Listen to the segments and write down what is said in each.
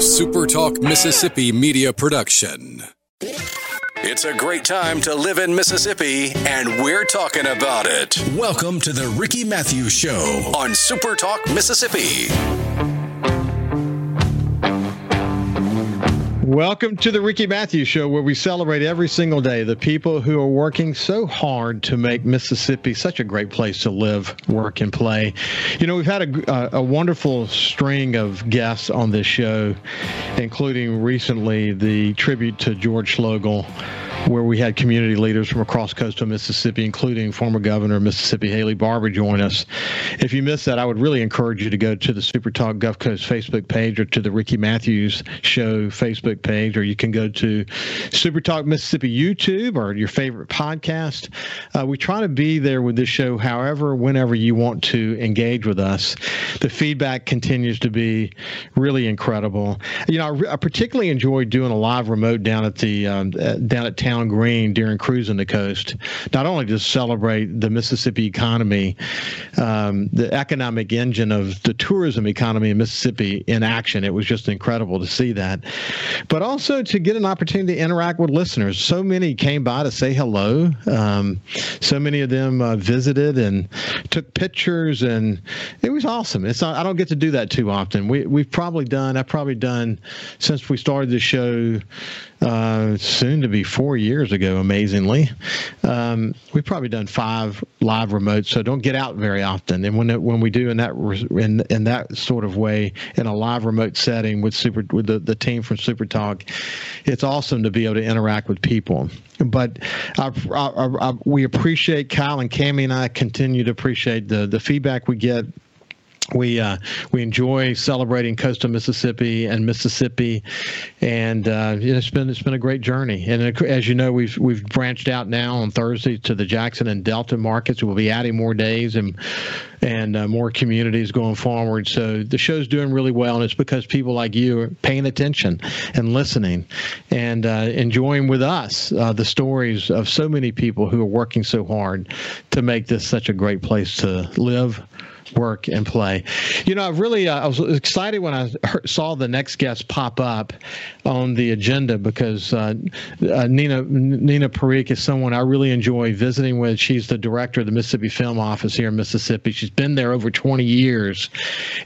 SuperTalk Mississippi Media Production. It's a great time to live in Mississippi, and we're talking about it. Welcome to the Ricky Mathews Show on SuperTalk Mississippi. Welcome to the Ricky Mathews Show, where we celebrate every single day the people who are working so hard to make Mississippi such a great place to live, work, and play. You know, we've had a wonderful string of guests on this show, including recently the tribute to George Slogel, where we had community leaders from across coastal Mississippi, including former governor of Mississippi, Haley Barber, join us. If you missed that, I would really encourage you to go to the SuperTalk Gulf Coast Facebook page or to the Ricky Mathews Show Facebook page, or you can go to SuperTalk Mississippi YouTube or your favorite podcast. We try to be there with this show however, whenever you want to engage with us. The feedback continues to be really incredible. You know, I particularly enjoy doing a live remote down at the down at Green during Cruising the Coast, not only to celebrate the Mississippi economy, the economic engine of the tourism economy in Mississippi in action. It was just incredible to see that, but also to get an opportunity to interact with listeners. So many came by to say hello. So many of them visited and took pictures, and it was awesome. It's not, I don't get to do that too often. I've probably done since we started the show, soon to be 4 years ago, amazingly. We've probably done 5 live remotes, so don't get out very often. And when we do in that sort of way, in a live remote setting with the team from SuperTalk, it's awesome to be able to interact with people. But we appreciate Kyle and Cammie, and I continue to appreciate the feedback we get. We enjoy celebrating coastal Mississippi and Mississippi, and it's been a great journey. And as you know, we've branched out now on Thursday to the Jackson and Delta markets. We'll be adding more days and more communities going forward. So the show's doing really well, and it's because people like you are paying attention and listening and enjoying with us the stories of so many people who are working so hard to make this such a great place to live, work, and play. You know, I was excited when I saw the next guest pop up on the agenda, because Nina Parikh is someone I really enjoy visiting with. She's the director of the Mississippi Film Office here in Mississippi. She's been there over 20 years,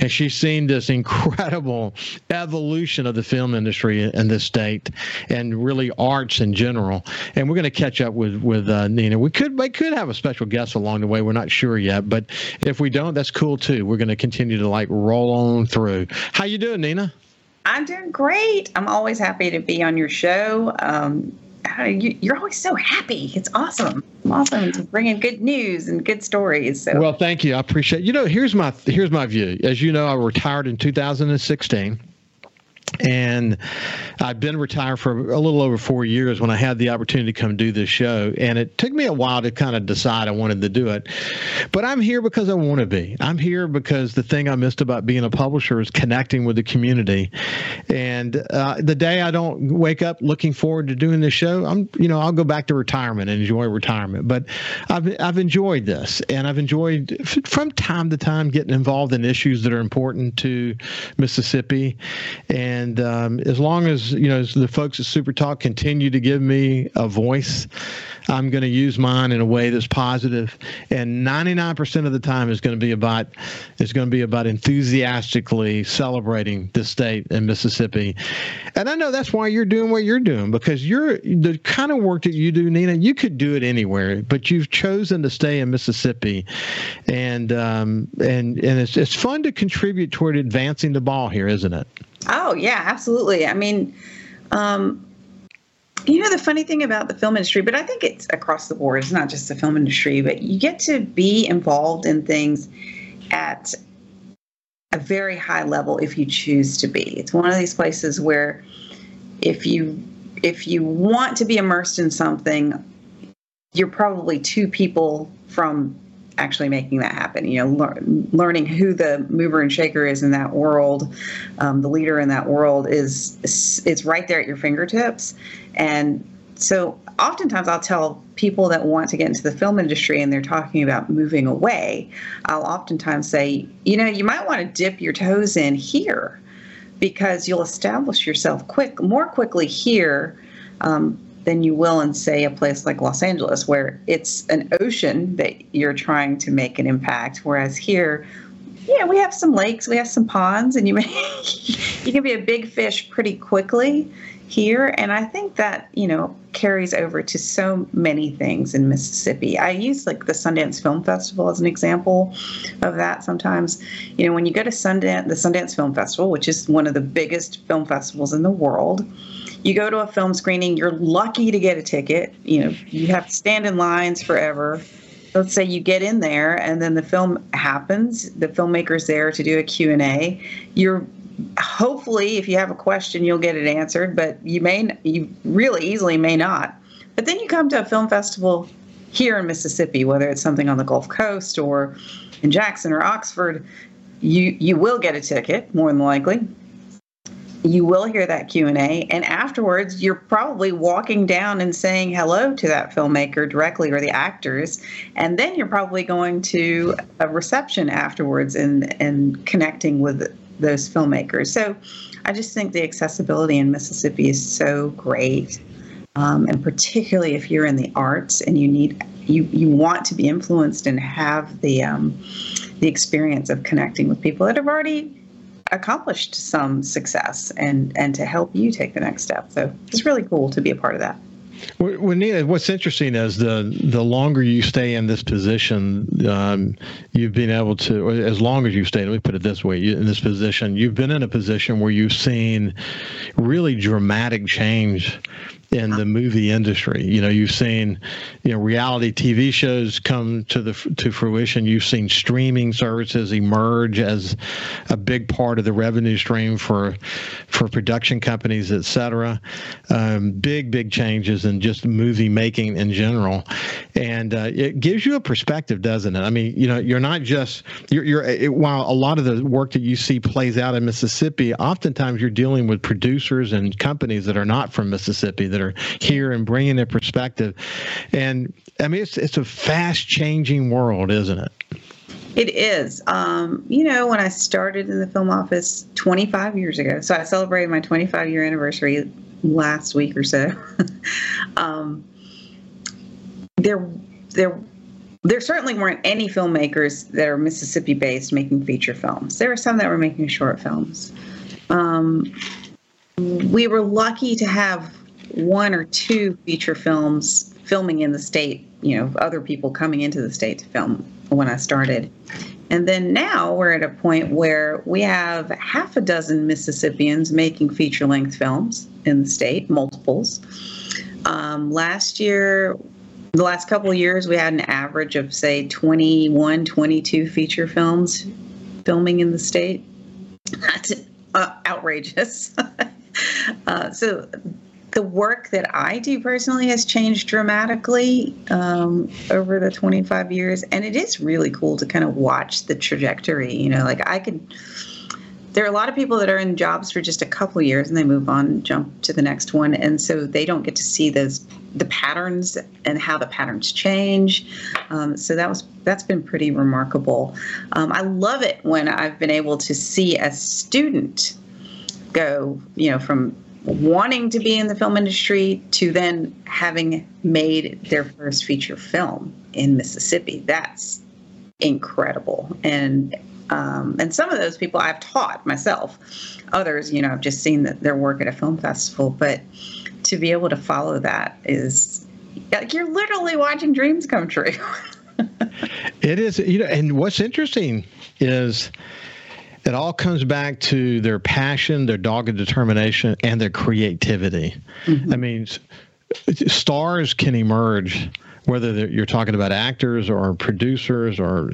and she's seen this incredible evolution of the film industry in this state, and really arts in general. And we're going to catch up with Nina. We could have a special guest along the way. We're not sure yet, but if we don't, that's cool too. We're going to continue to roll on through. How you doing, Nina? I'm doing great. I'm always happy to be on your show. You're always so happy. It's awesome. Awesome to bring in good news and good stories. So. Well, thank you. I appreciate it. You know, here's my view. As you know, I retired in 2016. And I've been retired for a little over 4 years when I had the opportunity to come do this show. And it took me a while to kind of decide I wanted to do it. But I'm here because I want to be. I'm here because the thing I missed about being a publisher is connecting with the community. And the day I don't wake up looking forward to doing this show, I'll go back to retirement and enjoy retirement. But I've enjoyed this. And I've enjoyed, from time to time, getting involved in issues that are important to Mississippi. And as long as, you know, as the folks at SuperTalk continue to give me a voice, I'm going to use mine in a way that's positive. And 99% of the time is going to be about enthusiastically celebrating the state and Mississippi. And I know that's why you're doing what you're doing, because you're the kind of work that you do, Nina. You could do it anywhere, but you've chosen to stay in Mississippi, and it's fun to contribute toward advancing the ball here, isn't it? Oh, yeah, absolutely. I mean, you know, the funny thing about the film industry, but I think it's across the board, it's not just the film industry, but you get to be involved in things at a very high level if you choose to be. It's one of these places where if you want to be immersed in something, you're probably 2 people from actually making that happen, you know, learning who the mover and shaker is in that world, the leader in that world it's right there at your fingertips. And so oftentimes I'll tell people that want to get into the film industry and they're talking about moving away, I'll oftentimes say, you know, you might want to dip your toes in here, because you'll establish yourself more quickly here than you will in, say, a place like Los Angeles, where it's an ocean that you're trying to make an impact. Whereas here, yeah, we have some lakes, we have some ponds, and you can be a big fish pretty quickly here. And I think that, you know, carries over to so many things in Mississippi. I use like the Sundance Film Festival as an example of that sometimes. You know, when you go to the Sundance Film Festival, which is one of the biggest film festivals in the world, you go to a film screening, you're lucky to get a ticket. You know, you have to stand in lines forever. Let's say you get in there and then the film happens, the filmmaker's there to do a Q&A. You're hopefully, if you have a question, you'll get it answered, but you really easily may not. But then you come to a film festival here in Mississippi, whether it's something on the Gulf Coast or in Jackson or Oxford, you will get a ticket, more than likely. You will hear that Q&A, and afterwards you're probably walking down and saying hello to that filmmaker directly or the actors, and then you're probably going to a reception afterwards and connecting with those filmmakers. So I just think the accessibility in Mississippi is so great, and particularly if you're in the arts and you want to be influenced and have the experience of connecting with people that have already accomplished some success and to help you take the next step. So it's really cool to be a part of that. Well, Nina, what's interesting is the longer you stay in this position, you've been able to, or as long as you've stayed, let me put it this way, in this position, you've been in a position where you've seen really dramatic change in the movie industry. You know, you've seen, you know, reality TV shows come to fruition. You've seen streaming services emerge as a big part of the revenue stream for production companies, et cetera. Big changes in just movie making in general, and it gives you a perspective, doesn't it? I mean, you know, you're not just while a lot of the work that you see plays out in Mississippi, oftentimes you're dealing with producers and companies that are not from Mississippi that are here and bringing their perspective. And I mean, it's a fast changing world, isn't it? It is. You know, when I started in the film office 25 years ago, so I celebrated my 25-year anniversary last week or so. There certainly weren't any filmmakers that are Mississippi based making feature films. There were some that were making short films. We were lucky to have one or two feature films filming in the state, you know, other people coming into the state to film when I started. And then now we're at a point where we have half a dozen Mississippians making feature-length films in the state, multiples. Last year, the last couple of years, we had an average of, say, 21, 22 feature films filming in the state. That's outrageous. So the work that I do personally has changed dramatically over the 25 years. And it is really cool to kind of watch the trajectory. You know, like there are a lot of people that are in jobs for just a couple of years and they move on, jump to the next one. And so they don't get to see the patterns and how the patterns change. So that's been pretty remarkable. I love it when I've been able to see a student go, you know, from wanting to be in the film industry to then having made their first feature film in Mississippi. That's incredible. And some of those people I've taught myself. Others, you know, I've just seen their work at a film festival. But to be able to follow that is, like, you're literally watching dreams come true. It is, you know, and what's interesting is it all comes back to their passion, their dogged determination, and their creativity. Mm-hmm. I mean, stars can emerge, whether you're talking about actors or producers or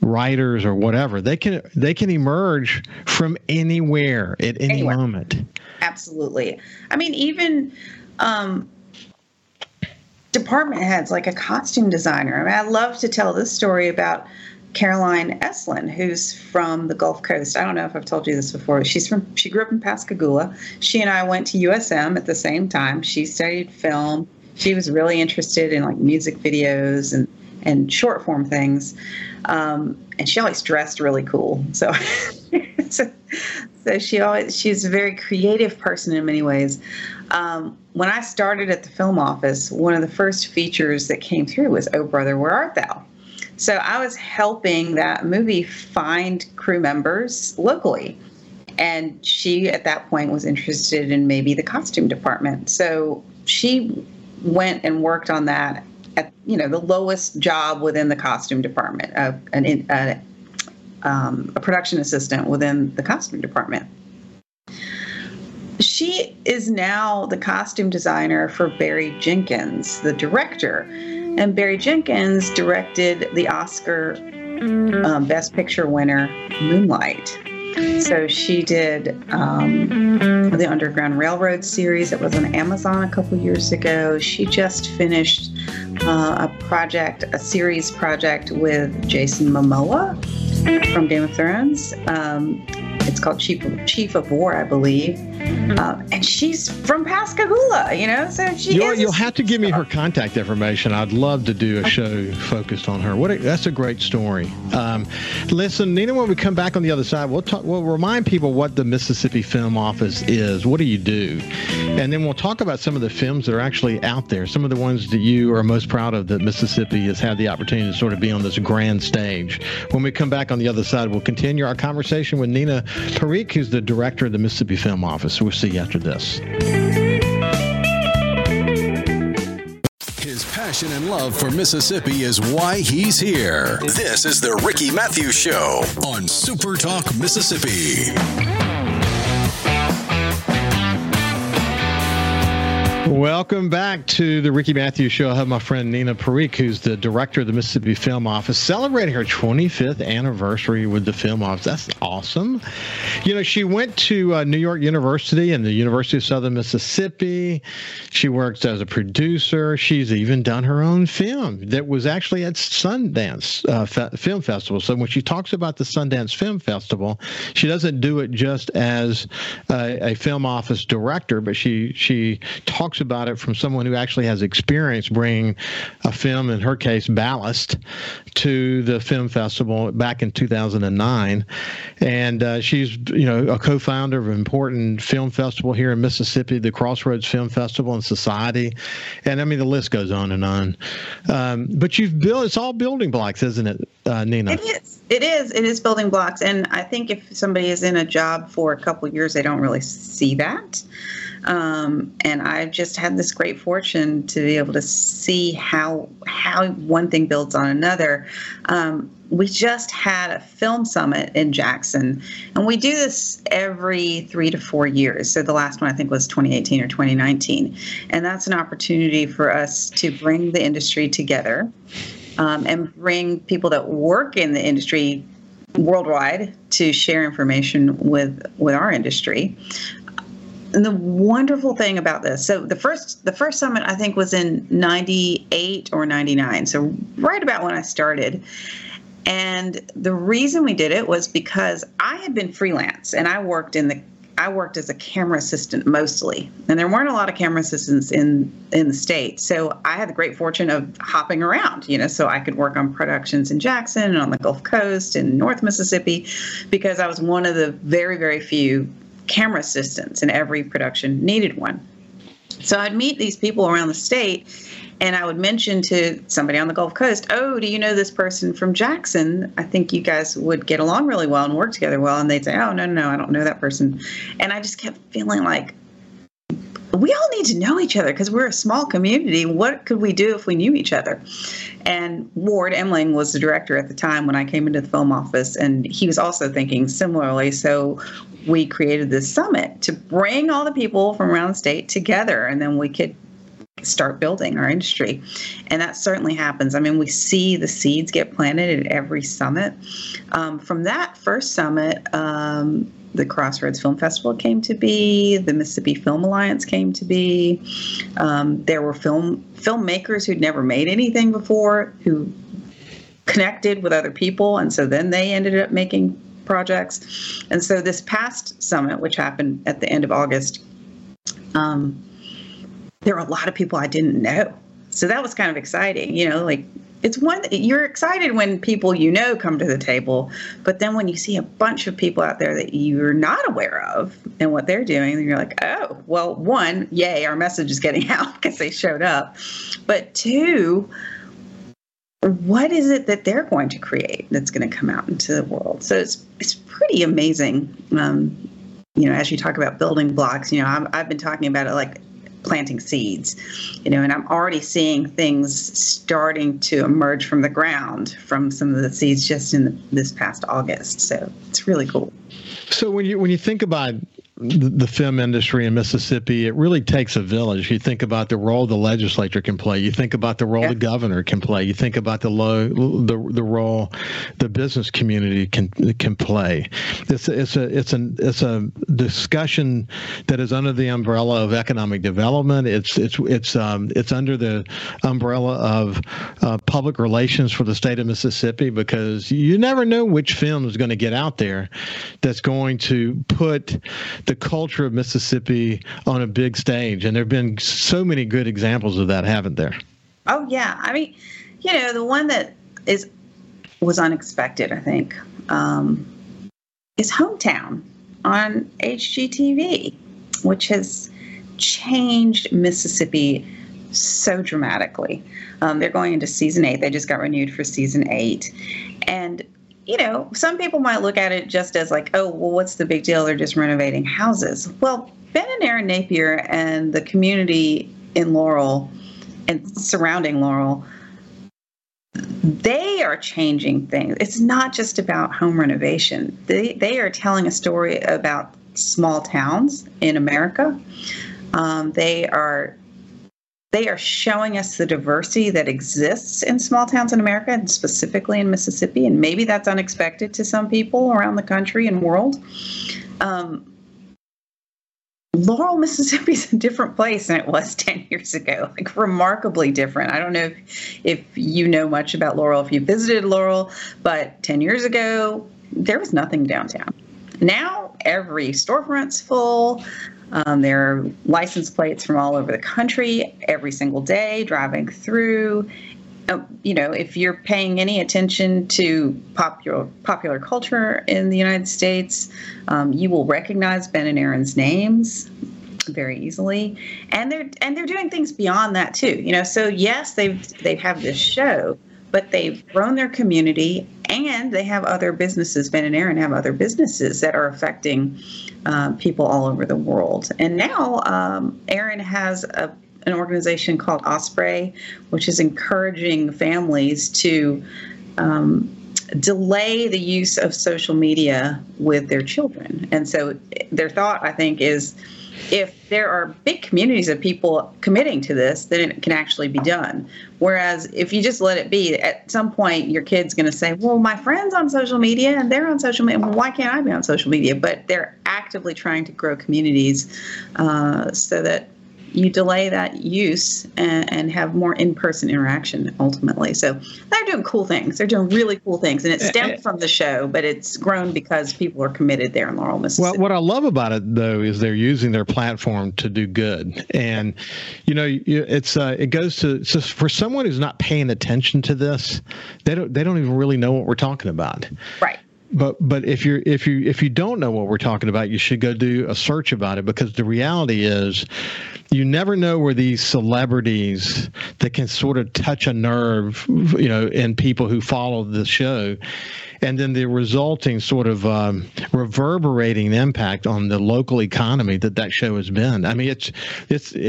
writers or whatever. They can emerge from anywhere at any moment. Absolutely. I mean, even department heads, like a costume designer. I mean, I love to tell this story about Caroline Eslin, who's from the Gulf Coast. I don't know if I've told you this before. She grew up in Pascagoula. She and I went to USM at the same time. She studied film. She was really interested in like music videos and and short form things. And she always dressed really cool. So, so she's a very creative person in many ways. When I started at the film office, one of the first features that came through was Oh, Brother, Where Art Thou? So I was helping that movie find crew members locally. And she, at that point, was interested in maybe the costume department. So she went and worked on that at, you know, the lowest job within the costume department, a production assistant within the costume department. She is now the costume designer for Barry Jenkins, the director. And Barry Jenkins directed the Oscar Best Picture winner, Moonlight. So she did the Underground Railroad series that was on Amazon a couple years ago. She just finished a series project with Jason Momoa from Game of Thrones. It's called Chief of War, I believe. And she's from Pascagoula, you know, so you'll have to give me her contact information. I'd love to do a show focused on her. That's a great story. Listen, Nina, when we come back on the other side, we'll remind people what the Mississippi Film Office is. What do you do? And then we'll talk about some of the films that are actually out there, some of the ones that you are most proud of that Mississippi has had the opportunity to sort of be on this grand stage. When we come back on the other side, we'll continue our conversation with Nina Parikh, who's the director of the Mississippi Film Office. We'll see you after this. His passion and love for Mississippi is why he's here. This is the Ricky Mathews Show on SuperTalk Mississippi. Welcome back to the Ricky Mathews Show. I have my friend Nina Parikh, who's the director of the Mississippi Film Office, celebrating her 25th anniversary with the Film Office. That's awesome. You know, she went to New York University and the University of Southern Mississippi. She works as a producer. She's even done her own film that was actually at Sundance Film Festival. So when she talks about the Sundance Film Festival, she doesn't do it just as a film office director, but she talks about it from someone who actually has experience bringing a film, in her case, Ballast, to the film festival back in 2009. And she's, you know, a co-founder of an important film festival here in Mississippi, the Crossroads Film Festival and Society. And I mean, the list goes on and on. But you've built, it's all building blocks, isn't it, Nina? It is. It is. It is building blocks. And I think if somebody is in a job for a couple of years, they don't really see that. And I've just had this great fortune to be able to see how one thing builds on another. We just had a film summit in Jackson, and we do this every 3 to 4 years. So the last one I think was 2018 or 2019. And that's an opportunity for us to bring the industry together, and bring people that work in the industry worldwide to share information with our industry. And the wonderful thing about this, so the first summit I think was in 98 or 99, so right about when I started. And the reason we did it was because I had been freelance, and I worked as a camera assistant mostly. And there weren't a lot of camera assistants in the state. So I had the great fortune of hopping around, you know, so I could work on productions in Jackson and on the Gulf Coast and North Mississippi, because I was one of the very, very few camera assistants, and every production needed one. So I'd meet these people around the state, and I would mention to somebody on the Gulf Coast, oh, do you know this person from Jackson? I think you guys would get along really well and work together well. And they'd say, oh, no, I don't know that person. And I just kept feeling like, we all need to know each other because we're a small community. What could we do if we knew each other? And Ward Emling was the director at the time when I came into the film office, and he was also thinking similarly. So we created this summit to bring all the people from around the state together, and then we could start building our industry. And that certainly happens. I mean, we see the seeds get planted at every summit. From that first summit, the Crossroads Film Festival came to be, the Mississippi Film Alliance came to be. There were filmmakers who'd never made anything before who connected with other people, and so then they ended up making projects. And so this past summit, which happened at the end of August, there were a lot of people I didn't know. So that was kind of exciting, you know, like it's one that you're excited when people you know come to the table, but then when you see a bunch of people out there that you're not aware of and what they're doing, you're like, oh, well, one, yay, our message is getting out because they showed up. But two, what is it that they're going to create that's going to come out into the world? So it's pretty amazing. You know, as you talk about building blocks, you know, I've been talking about it like planting seeds, you know, and I'm already seeing things starting to emerge from the ground from some of the seeds just in this past August. So it's really cool. So when you think about the film industry in Mississippi, it really takes a village. You think about the role the legislature can play. You think about the role the governor can play. You think about the role the business community can play. It's a discussion that is under the umbrella of economic development. It's under the umbrella of public relations for the state of Mississippi, because you never know which film is going to get out there that's going to put the culture of Mississippi on a big stage. And there have been so many good examples of that, haven't there? Oh, yeah. I mean, you know, the one that was unexpected, I think, is Hometown on HGTV, which has changed Mississippi so dramatically. They're going into season 8. They just got renewed for season 8. And you know, some people might look at it just as like, oh, well, what's the big deal? They're just renovating houses. Well, Ben and Erin Napier and the community in Laurel and surrounding Laurel, they are changing things. It's not just about home renovation. They are telling a story about small towns in America. They are showing us the diversity that exists in small towns in America, and specifically in Mississippi, and maybe that's unexpected to some people around the country and world. Laurel, Mississippi is a different place than it was 10 years ago, like remarkably different. I don't know if you know much about Laurel, if you visited Laurel, but 10 years ago, there was nothing downtown. Now, every storefront's full. There are license plates from all over the country every single day driving through. You know, if you're paying any attention to popular culture in the United States, you will recognize Ben and Erin's names very easily. And they're doing things beyond that too. You know, so yes, they have this show, but they've grown their community and they have other businesses. Ben and Erin have other businesses that are affecting people all over the world. And now Erin has an organization called Osprey, which is encouraging families to delay the use of social media with their children. And so their thought, I think, is if there are big communities of people committing to this, then it can actually be done. Whereas if you just let it be, at some point your kid's going to say, well, my friend's on social media and they're on social media. Well, why can't I be on social media? But they're actively trying to grow communities so that you delay that use and have more in-person interaction ultimately. So they're doing cool things. They're doing really cool things. And it stemmed from the show, but it's grown because people are committed there in Laurel, Mississippi. Well, what I love about it, though, is they're using their platform to do good. And, you know, it goes to for someone who's not paying attention to this, they don't even really know what we're talking about. Right. But if you don't know what we're talking about, you should go do a search about it, because the reality is you never know where these celebrities that can sort of touch a nerve, you know, in people who follow the show, and then the resulting sort of reverberating impact on the local economy that show has been. I mean, it's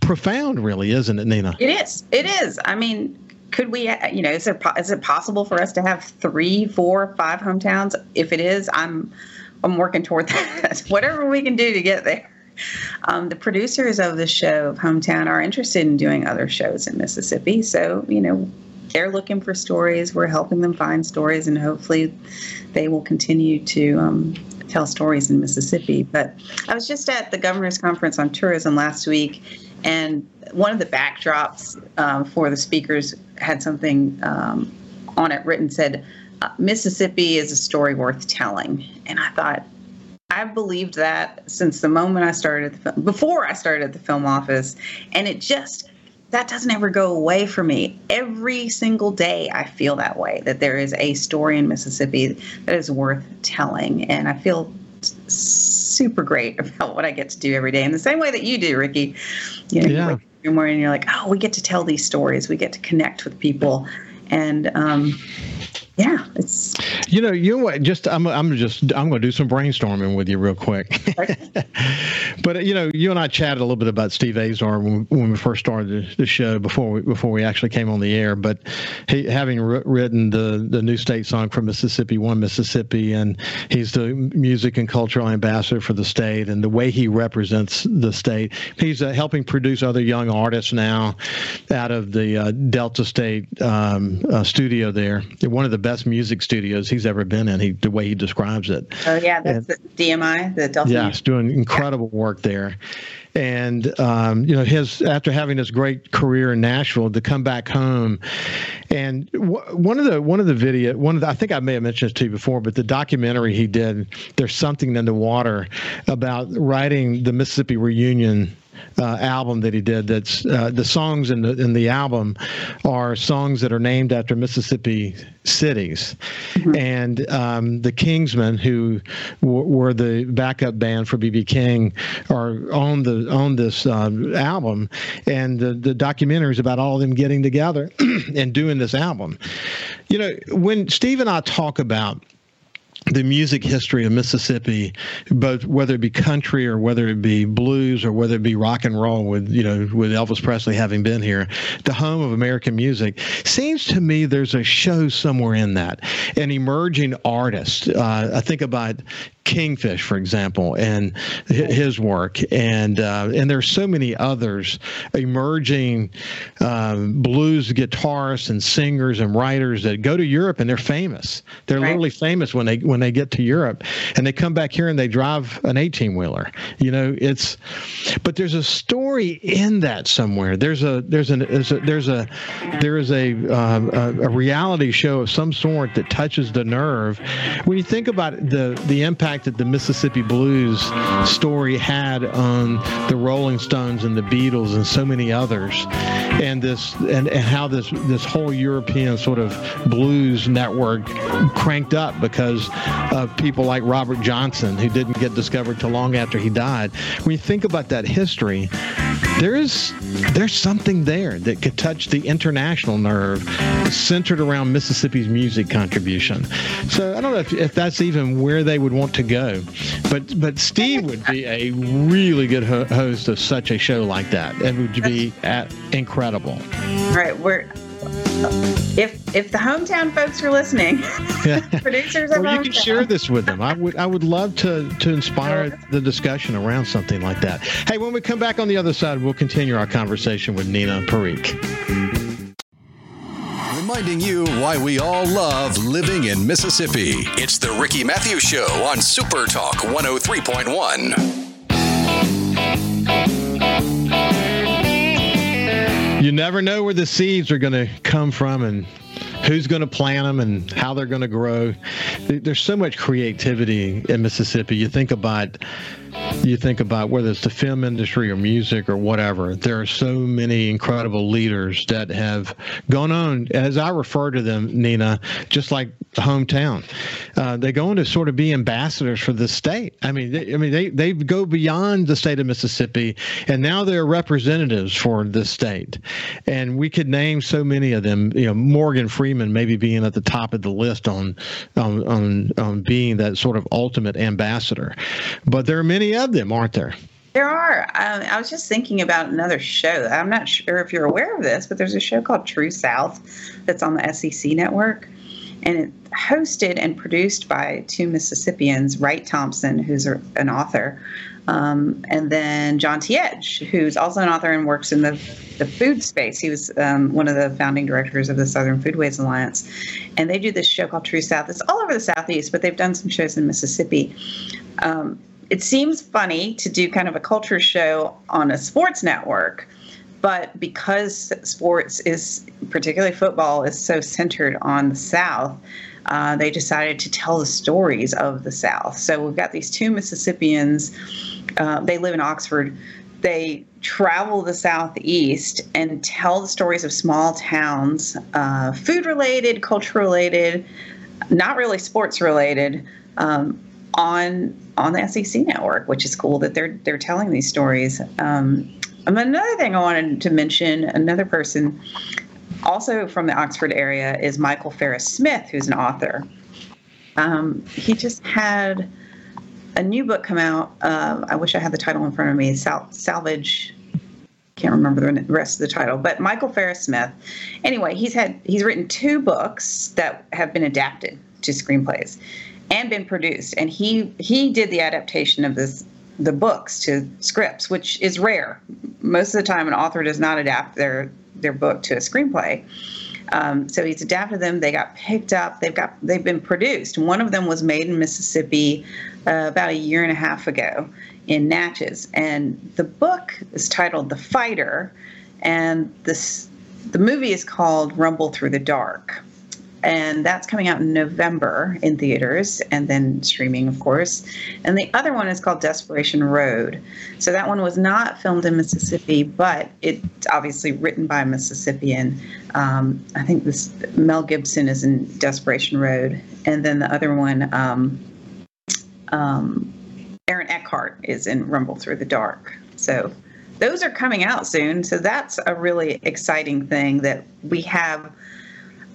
profound, really, isn't it, Nina? It is. It is. I mean, could we, you know, is it possible for us to have 3, 4, 5 hometowns? If it is, I'm working toward that. Whatever we can do to get there. The producers of the show of Hometown are interested in doing other shows in Mississippi. So, you know, they're looking for stories. We're helping them find stories, and hopefully they will continue to tell stories in Mississippi. But I was just at the Governor's Conference on Tourism last week, and one of the backdrops for the speakers had something on it written, said, Mississippi is a story worth telling. And I thought, I've believed that since the moment I started, before I started at the film office. And it just, that doesn't ever go away for me. Every single day I feel that way, that there is a story in Mississippi that is worth telling. And I feel super great about what I get to do every day in the same way that you do, Ricky. You know, you wake up every morning and you're like, oh, we get to tell these stories. We get to connect with people. And, yeah, it's, you know what, just, I'm going to do some brainstorming with you real quick. But you and I chatted a little bit about Steve Azar when we first started the show before we actually came on the air, but he, having written the New State Song for Mississippi, One Mississippi, and he's the music and cultural ambassador for the state, and the way he represents the state, he's helping produce other young artists now out of the Delta State studio there. One of the best music studios he's ever been in, the way he describes it. Oh, yeah, that's the DMI, the Delta. Yeah, he's doing incredible work there. And, after having this great career in Nashville, to come back home, and one of the I think I may have mentioned this to you before, but the documentary he did, There's Something in the Water, about writing the Mississippi Reunion album that he did. That's the songs in the album are songs that are named after Mississippi cities, and the Kingsmen, who were the backup band for B.B. King, are on this album, and the documentary is about all of them getting together and doing this album. When Steve and I talk about the music history of Mississippi, both whether it be country or whether it be blues or whether it be rock and roll, with Elvis Presley having been here, the home of American music, seems to me there's a show somewhere in that. An emerging artist, I think about Kingfish, for example, and his work, and there's so many others, emerging blues guitarists and singers and writers that go to Europe and they're famous. They're literally famous when they get to Europe, and they come back here and they drive an 18-wheeler. But there's a story in that somewhere. There is a reality show of some sort that touches the nerve. When you think about the impact that the Mississippi blues story had on the Rolling Stones and the Beatles and so many others, and how this whole European sort of blues network cranked up because of people like Robert Johnson, who didn't get discovered till long after he died. When you think about that history, there's something there that could touch the international nerve, centered around Mississippi's music contribution. So I don't know if that's even where they would want to go, but Steve would be a really good host of such a show like that. It would be incredible. All right, if the hometown folks are listening, producers of you can share this with them. I would love to inspire the discussion around something like that. Hey, when we come back on the other side, we'll continue our conversation with Nina Parikh. Reminding you why we all love living in Mississippi. It's the Ricky Mathews Show on SuperTalk 103.1. You never know where the seeds are going to come from and who's going to plant them and how they're going to grow. There's so much creativity in Mississippi. You think about whether it's the film industry or music or whatever, there are so many incredible leaders that have gone on, as I refer to them, Nina, just like hometown. They go on to sort of be ambassadors for the state. They go beyond the state of Mississippi, and now they're representatives for the state. And we could name so many of them. Morgan Freeman maybe being at the top of the list on being that sort of ultimate ambassador. But there are many of them, aren't there? There are. I was just thinking about another show. I'm not sure if you're aware of this, but there's a show called True South that's on the SEC network, and it's hosted and produced by two Mississippians, Wright Thompson, who's an author, and then John T. Edge, who's also an author and works in the food space. He was one of the founding directors of the Southern Foodways Alliance, and they do this show called True South. It's all over the Southeast, but they've done some shows in Mississippi. It seems funny to do kind of a culture show on a sports network, but because sports is, particularly football, is so centered on the South, they decided to tell the stories of the South. So we've got these two Mississippians. They live in Oxford, They travel the Southeast and tell the stories of small towns, food-related, culture-related, not really sports-related, on the SEC network, which is cool that they're telling these stories. Another thing I wanted to mention, another person also from the Oxford area is Michael Ferris Smith, who's an author. He just had a new book come out. I wish I had the title in front of me. Salvage. Can't remember the rest of the title. But Michael Ferris Smith. Anyway, he's written two books that have been adapted to screenplays and been produced. And he did the adaptation of the books to scripts, which is rare. Most of the time, an author does not adapt their book to a screenplay. So he's adapted them. They got picked up. They've been produced. One of them was made in Mississippi about 1.5 years ago in Natchez. And the book is titled The Fighter, and the movie is called Rumble Through the Dark. And that's coming out in November in theaters and then streaming, of course. And the other one is called Desperation Road. So that one was not filmed in Mississippi, but it's obviously written by a Mississippian. I think this Mel Gibson is in Desperation Road. And then the other one, Aaron Eckhart is in Rumble Through the Dark. So those are coming out soon. So that's a really exciting thing that we have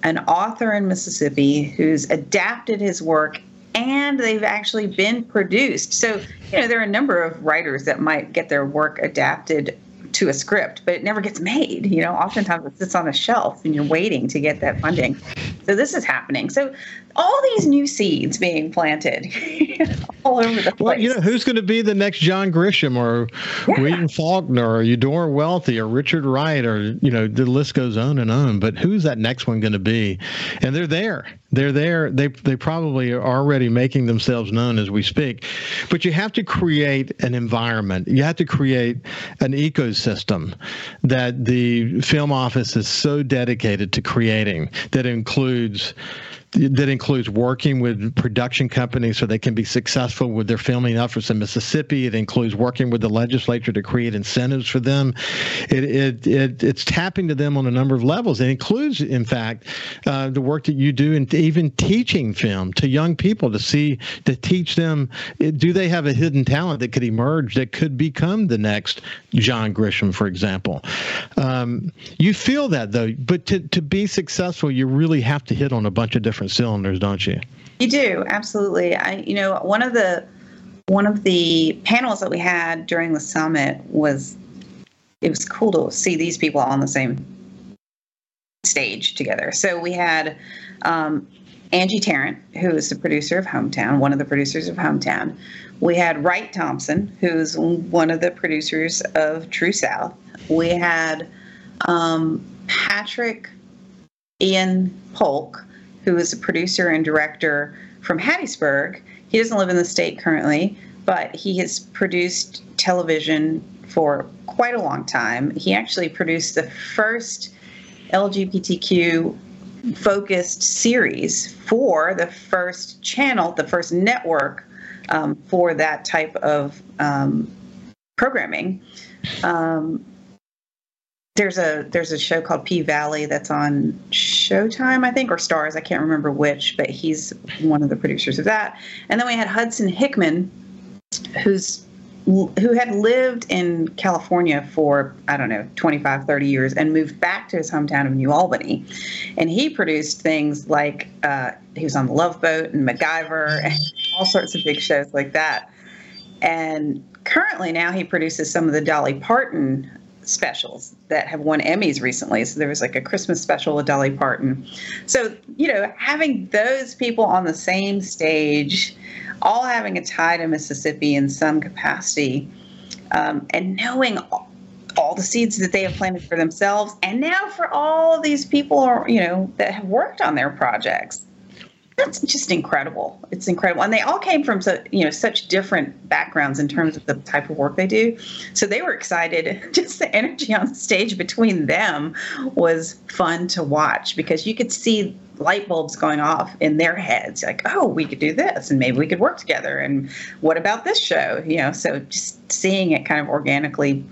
an author in Mississippi who's adapted his work, and they've actually been produced. So, you know, there are a number of writers that might get their work adapted to a script, but it never gets made. You know, oftentimes it sits on a shelf and you're waiting to get that funding. So this is happening. So all these new seeds being planted all over the place. Well, you know, who's going to be the next John Grisham or William Faulkner or Eudora Welty or Richard Wright or, you know, the list goes on and on. But who's that next one going to be? And they're there. They're there. They probably are already making themselves known as we speak. But you have to create an environment. You have to create an ecosystem that the film office is so dedicated to creating that includes working with production companies so they can be successful with their filming efforts in Mississippi. It includes working with the legislature to create incentives for them. It's tapping to them on a number of levels. It includes, in fact, the work that you do and even teaching film to young people to teach them, do they have a hidden talent that could emerge that could become the next John Grisham, for example. You feel that, though, but to be successful, you really have to hit on a bunch of different cylinders, don't you? You do, absolutely. One of the panels that we had during the summit was cool to see these people on the same stage together. So we had Angie Tarrant, who is the producer of Hometown, one of the producers of Hometown. We had Wright Thompson, who's one of the producers of True South. We had Patrick Ian Polk, who is a producer and director from Hattiesburg. He doesn't live in the state currently, but he has produced television for quite a long time. He actually produced the first LGBTQ-focused series for the first channel, the first network for that type of programming. There's a show called P-Valley that's on Showtime, I think, or Starz. I can't remember which, but he's one of the producers of that. And then we had Hudson Hickman, who had lived in California for, I don't know, 25, 30 years and moved back to his hometown of New Albany. And he produced things like he was on The Love Boat and MacGyver and all sorts of big shows like that. And currently now he produces some of the Dolly Parton specials that have won Emmys recently. So there was like a Christmas special with Dolly Parton. So, you know, having those people on the same stage, all having a tie to Mississippi in some capacity, and knowing all the seeds that they have planted for themselves, and now for all these people, you know, that have worked on their projects. That's just incredible. It's incredible. And they all came from such different backgrounds in terms of the type of work they do. So they were excited. Just the energy on stage between them was fun to watch because you could see light bulbs going off in their heads, like, oh, we could do this and maybe we could work together. And what about this show? You know, so just seeing it kind of organically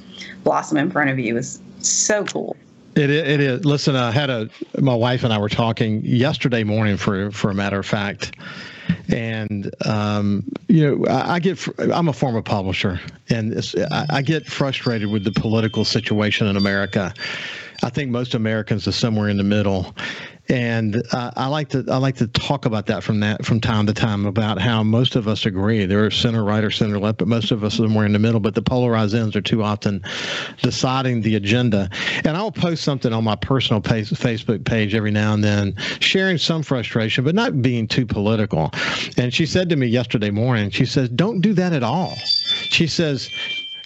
blossom in front of you is so cool. It is. Listen, I had my wife and I were talking yesterday morning for a matter of fact. And, you know, I'm a former publisher, and I get frustrated with the political situation in America. I think most Americans are somewhere in the middle. And I like to talk about that from time to time, about how most of us agree. There are center right or center left, but most of us are somewhere in the middle. But the polarized ends are too often deciding the agenda. And I'll post something on my personal page, Facebook page, every now and then, sharing some frustration, but not being too political. And she said to me yesterday morning, she says, "Don't do that at all." She says,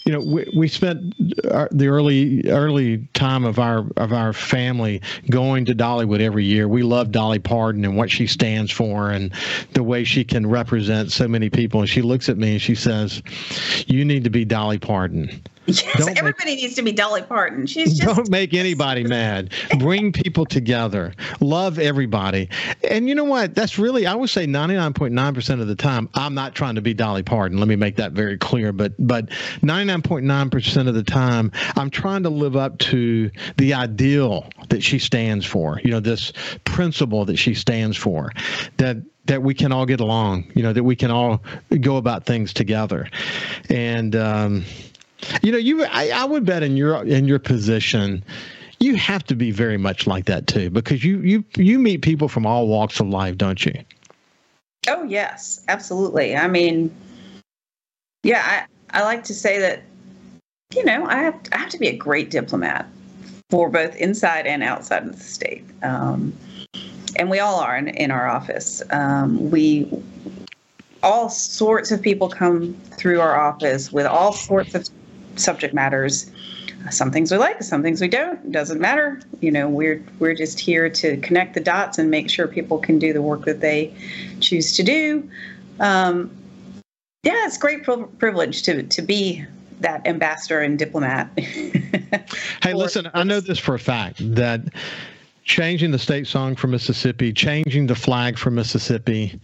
you know, we spent the early time of our family going to Dollywood every year. We love Dolly Parton and what she stands for and the way she can represent so many people. And she looks at me and she says, "You need to be Dolly Parton." Yes, everybody needs to be Dolly Parton. Don't make anybody mad. Bring people together. Love everybody. And you know what? That's really, I would say 99.9% of the time, I'm not trying to be Dolly Parton. Let me make that very clear. But 99.9% of the time, I'm trying to live up to the ideal that she stands for. You know, this principle that she stands for, that we can all get along, you know, that we can all go about things together. And, you know, I would bet in your position, you have to be very much like that too, because you meet people from all walks of life, don't you? Oh yes, absolutely. I mean, yeah, I like to say that, you know, I have to be a great diplomat for both inside and outside of the state, and we all are in our office. All sorts of people come through our office with all sorts of subject matters. Some things we like, some things we don't. Doesn't matter. You know, we're just here to connect the dots and make sure people can do the work that they choose to do. Yeah, it's great privilege to be that ambassador and diplomat. Hey, listen, I know this for a fact that changing the state song for Mississippi, changing the flag for Mississippi.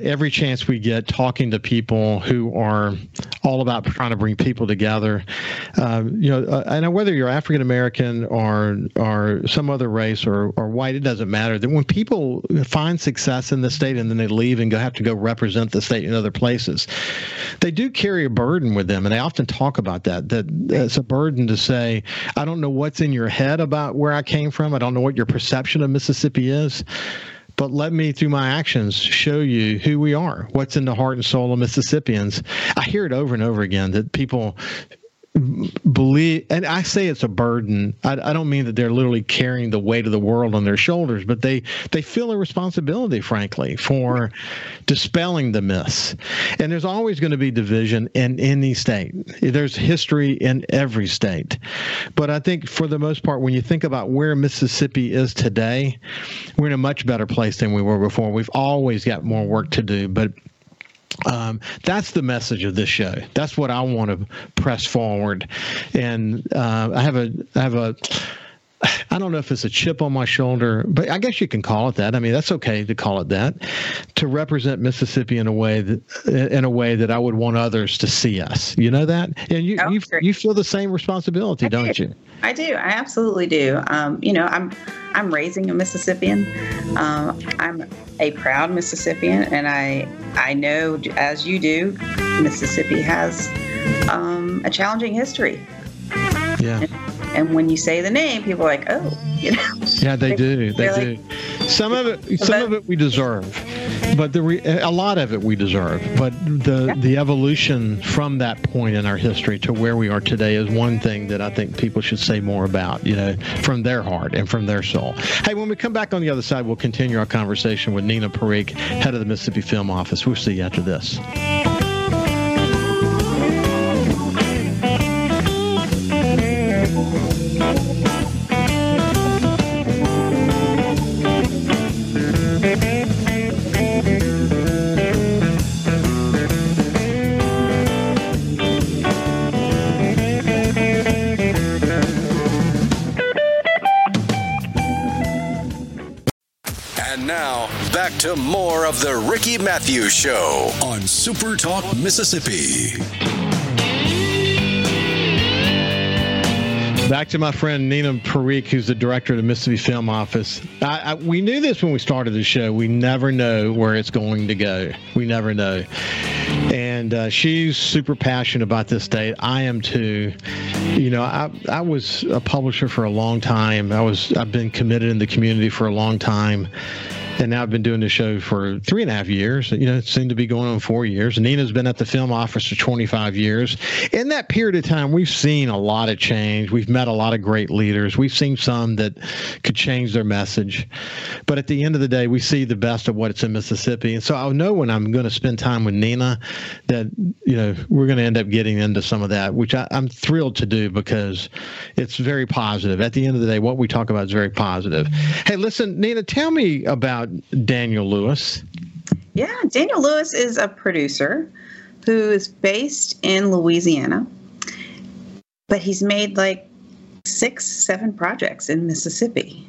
Every chance we get, talking to people who are all about trying to bring people together, you know, and whether you're African American or some other race or white, it doesn't matter. That when people find success in the state and then they leave and have to go represent the state in other places, they do carry a burden with them, and they often talk about that. That it's a burden to say, I don't know what's in your head about where I came from. I don't know what your perception of Mississippi is. But let me, through my actions, show you who we are, what's in the heart and soul of Mississippians. I hear it over and over again that people believe, and I say it's a burden. I don't mean that they're literally carrying the weight of the world on their shoulders, but they feel a responsibility, frankly, for dispelling the myths. And there's always going to be division in any state. There's history in every state. But I think for the most part, when you think about where Mississippi is today, we're in a much better place than we were before. We've always got more work to do, but that's the message of this show. That's what I want to press forward. And I don't know if it's a chip on my shoulder, but I guess you can call it that. I mean, that's okay to call it that, to represent Mississippi in a way that I would want others to see us. You know that? And you feel the same responsibility, don't you? I do. I absolutely do. You know, I'm raising a Mississippian. I'm a proud Mississippian, and I know, as you do, Mississippi has a challenging history. Yeah. And when you say the name, people are like, oh, you know. Yeah, they do. Some of it we deserve, but a lot of it we deserve. But the evolution from that point in our history to where we are today is one thing that I think people should say more about, you know, from their heart and from their soul. Hey, when we come back on the other side, we'll continue our conversation with Nina Parikh, head of the Mississippi Film Office. We'll see you after this. now, back to more of The Ricky Mathews Show on SuperTalk Mississippi. Back to my friend Nina Parikh, who's the director of the Mississippi Film Office. We knew this when we started the show. We never know where it's going to go. We never know. And she's super passionate about this state. I am too. You know, I was a publisher for a long time. I've been committed in the community for a long time. And now I've been doing this show for 3.5 years. You know, it seemed to be going on 4 years. Nina's been at the film office for 25 years. In that period of time, we've seen a lot of change. We've met a lot of great leaders. We've seen some that could change their message. But at the end of the day, we see the best of what's in Mississippi. And so I know when I'm going to spend time with Nina that, you know, we're going to end up getting into some of that, which I'm thrilled to do because it's very positive. At the end of the day, what we talk about is very positive. Hey, listen, Nina, tell me about Daniel Lewis. Yeah, Daniel Lewis is a producer who is based in Louisiana, but he's made like 6-7 projects in Mississippi.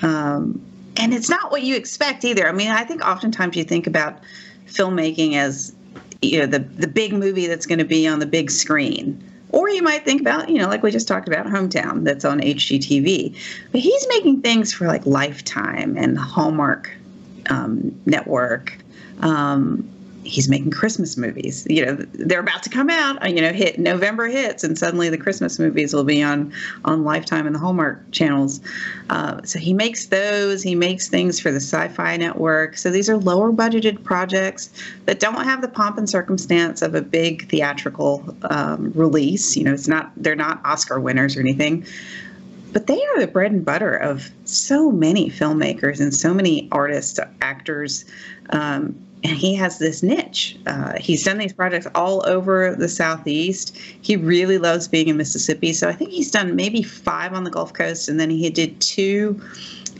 And it's not what you expect either. I mean, I think oftentimes you think about filmmaking as, you know, the big movie that's going to be on the big screen. Or you might think about, you know, like we just talked about, Hometown, that's on HGTV. But he's making things for like Lifetime and Hallmark Network. He's making Christmas movies. You know, they're about to come out, you know, hit November hits, and suddenly the Christmas movies will be on Lifetime and the Hallmark channels. So he makes those. He makes things for the Sci-Fi Network. So these are lower budgeted projects that don't have the pomp and circumstance of a big theatrical release. You know, they're not Oscar winners or anything. But they are the bread and butter of so many filmmakers and so many artists, actors, and he has this niche. He's done these projects all over the Southeast. He really loves being in Mississippi. So I think he's done maybe 5 on the Gulf Coast, and then he did 2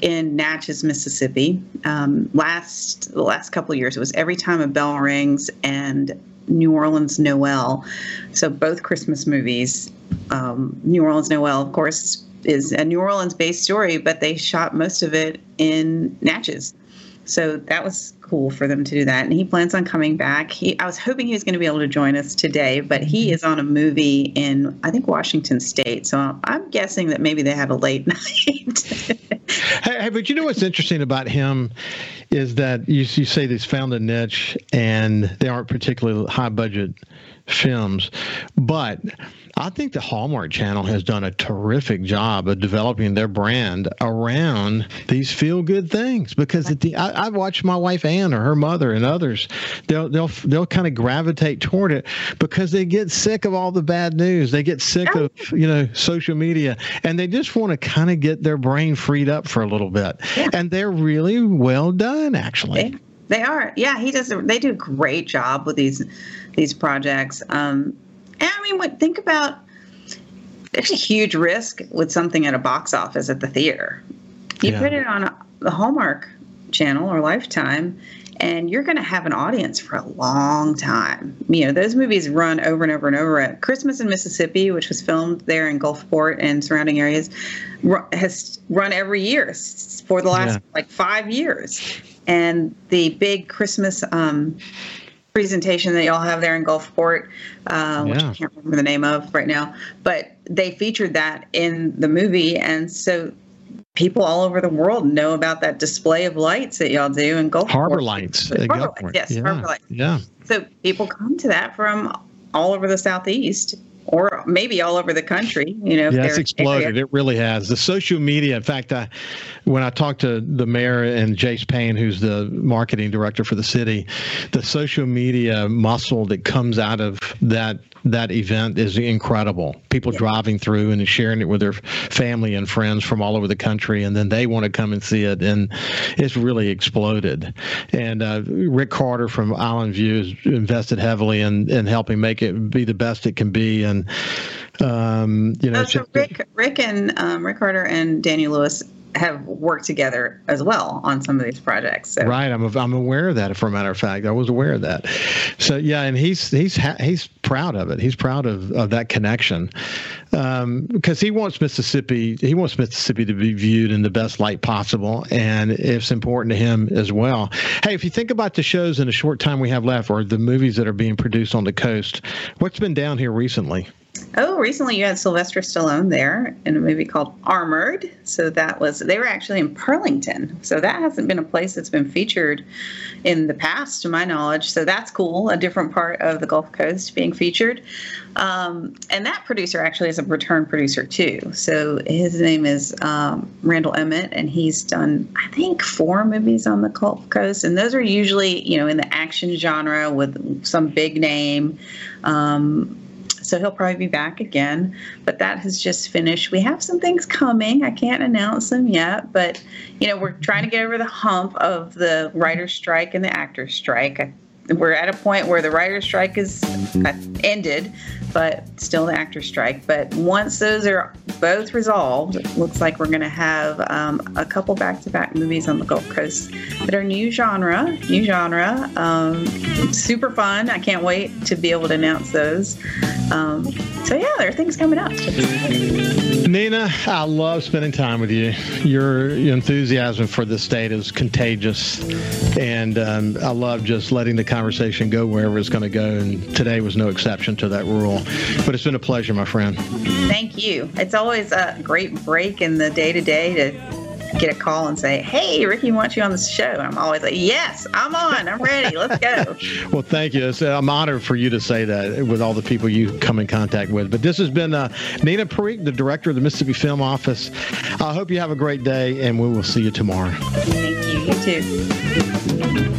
in Natchez, Mississippi. The last couple of years, it was Every Time a Bell Rings and New Orleans Noel. So both Christmas movies. New Orleans Noel, of course, is a New Orleans-based story, but they shot most of it in Natchez. So that was cool for them to do that. And he plans on coming back. I was hoping he was going to be able to join us today, but he is on a movie in, I think, Washington State. So I'm guessing that maybe they had a late night. Hey, but you know what's interesting about him is that you say he's found a niche and they aren't particularly high-budget films. But I think the Hallmark Channel has done a terrific job of developing their brand around these feel-good things. Because I watched my wife Ann or her mother and others, they'll kind of gravitate toward it because they get sick of all the bad news. They get sick of, you know, social media, and they just want to kind of get their brain freed up for a little bit. Yeah. And they're really well done, actually. They are. Yeah, they do a great job with these projects. And I mean, think about, there's a huge risk with something at a box office at the theater. You put it on the Hallmark Channel or Lifetime, and you're going to have an audience for a long time. You know, those movies run over and over and over. At Christmas in Mississippi, which was filmed there in Gulfport and surrounding areas, has run every year for the last like 5 years. And the big Christmas presentation that y'all have there in Gulfport, which I can't remember the name of right now, but they featured that in the movie. And so people all over the world know about that display of lights that y'all do in Gulfport. Harbor lights. Harbor lights. Yeah. So people come to that from all over the Southeast. Or maybe all over the country, you know. Yeah, it's exploded. It really has. The social media. In fact, when I talked to the mayor and Jace Payne, who's the marketing director for the city, the social media muscle that comes out of that event is incredible. People driving through and sharing it with their family and friends from all over the country, and then they want to come and see it, and it's really exploded. And Rick Carter from Island View has invested heavily in helping make it be the best it can be. And, you know, so Rick Carter and Daniel Lewis have worked together as well on some of these projects. So. Right, I'm aware of that. For a matter of fact, I was aware of that. So yeah, and he's proud of it. He's proud of that connection because he wants Mississippi. He wants Mississippi to be viewed in the best light possible, and it's important to him as well. Hey, if you think about the shows in the short time we have left, or the movies that are being produced on the coast, what's been down here recently? Oh, recently you had Sylvester Stallone there in a movie called Armored. So that was, they were actually in Burlington. So that hasn't been a place that's been featured in the past, to my knowledge. So that's cool. A different part of the Gulf Coast being featured. And that producer actually is a return producer too. So his name is Randall Emmett, and he's done, I think, 4 movies on the Gulf Coast. And those are usually, you know, in the action genre with some big name. So he'll probably be back again, but that has just finished. We have some things coming. I can't announce them yet, but, you know, we're trying to get over the hump of the writer's strike and the actor's strike. We're at a point where the writer's strike is ended, but still the actor's strike. But once those are both resolved, it looks like we're going to have a couple back-to-back movies on the Gulf Coast that are new genre, super fun. I can't wait to be able to announce those. So yeah, there are things coming up. Nina, I love spending time with you. Your enthusiasm for the state is contagious, and I love just letting the conversation go wherever it's going to go, and today was no exception to that rule. But it's been a pleasure, my friend. Thank you. It's always a great break in the day-to-day to get a call and say, hey, Ricky wants you on the show. And I'm always like, yes, I'm on. I'm ready. Let's go. Well, thank you. I'm honored for you to say that with all the people you come in contact with. But this has been Nina Parikh, the director of the Mississippi Film Office. I hope you have a great day, and we will see you tomorrow. Thank you. You too.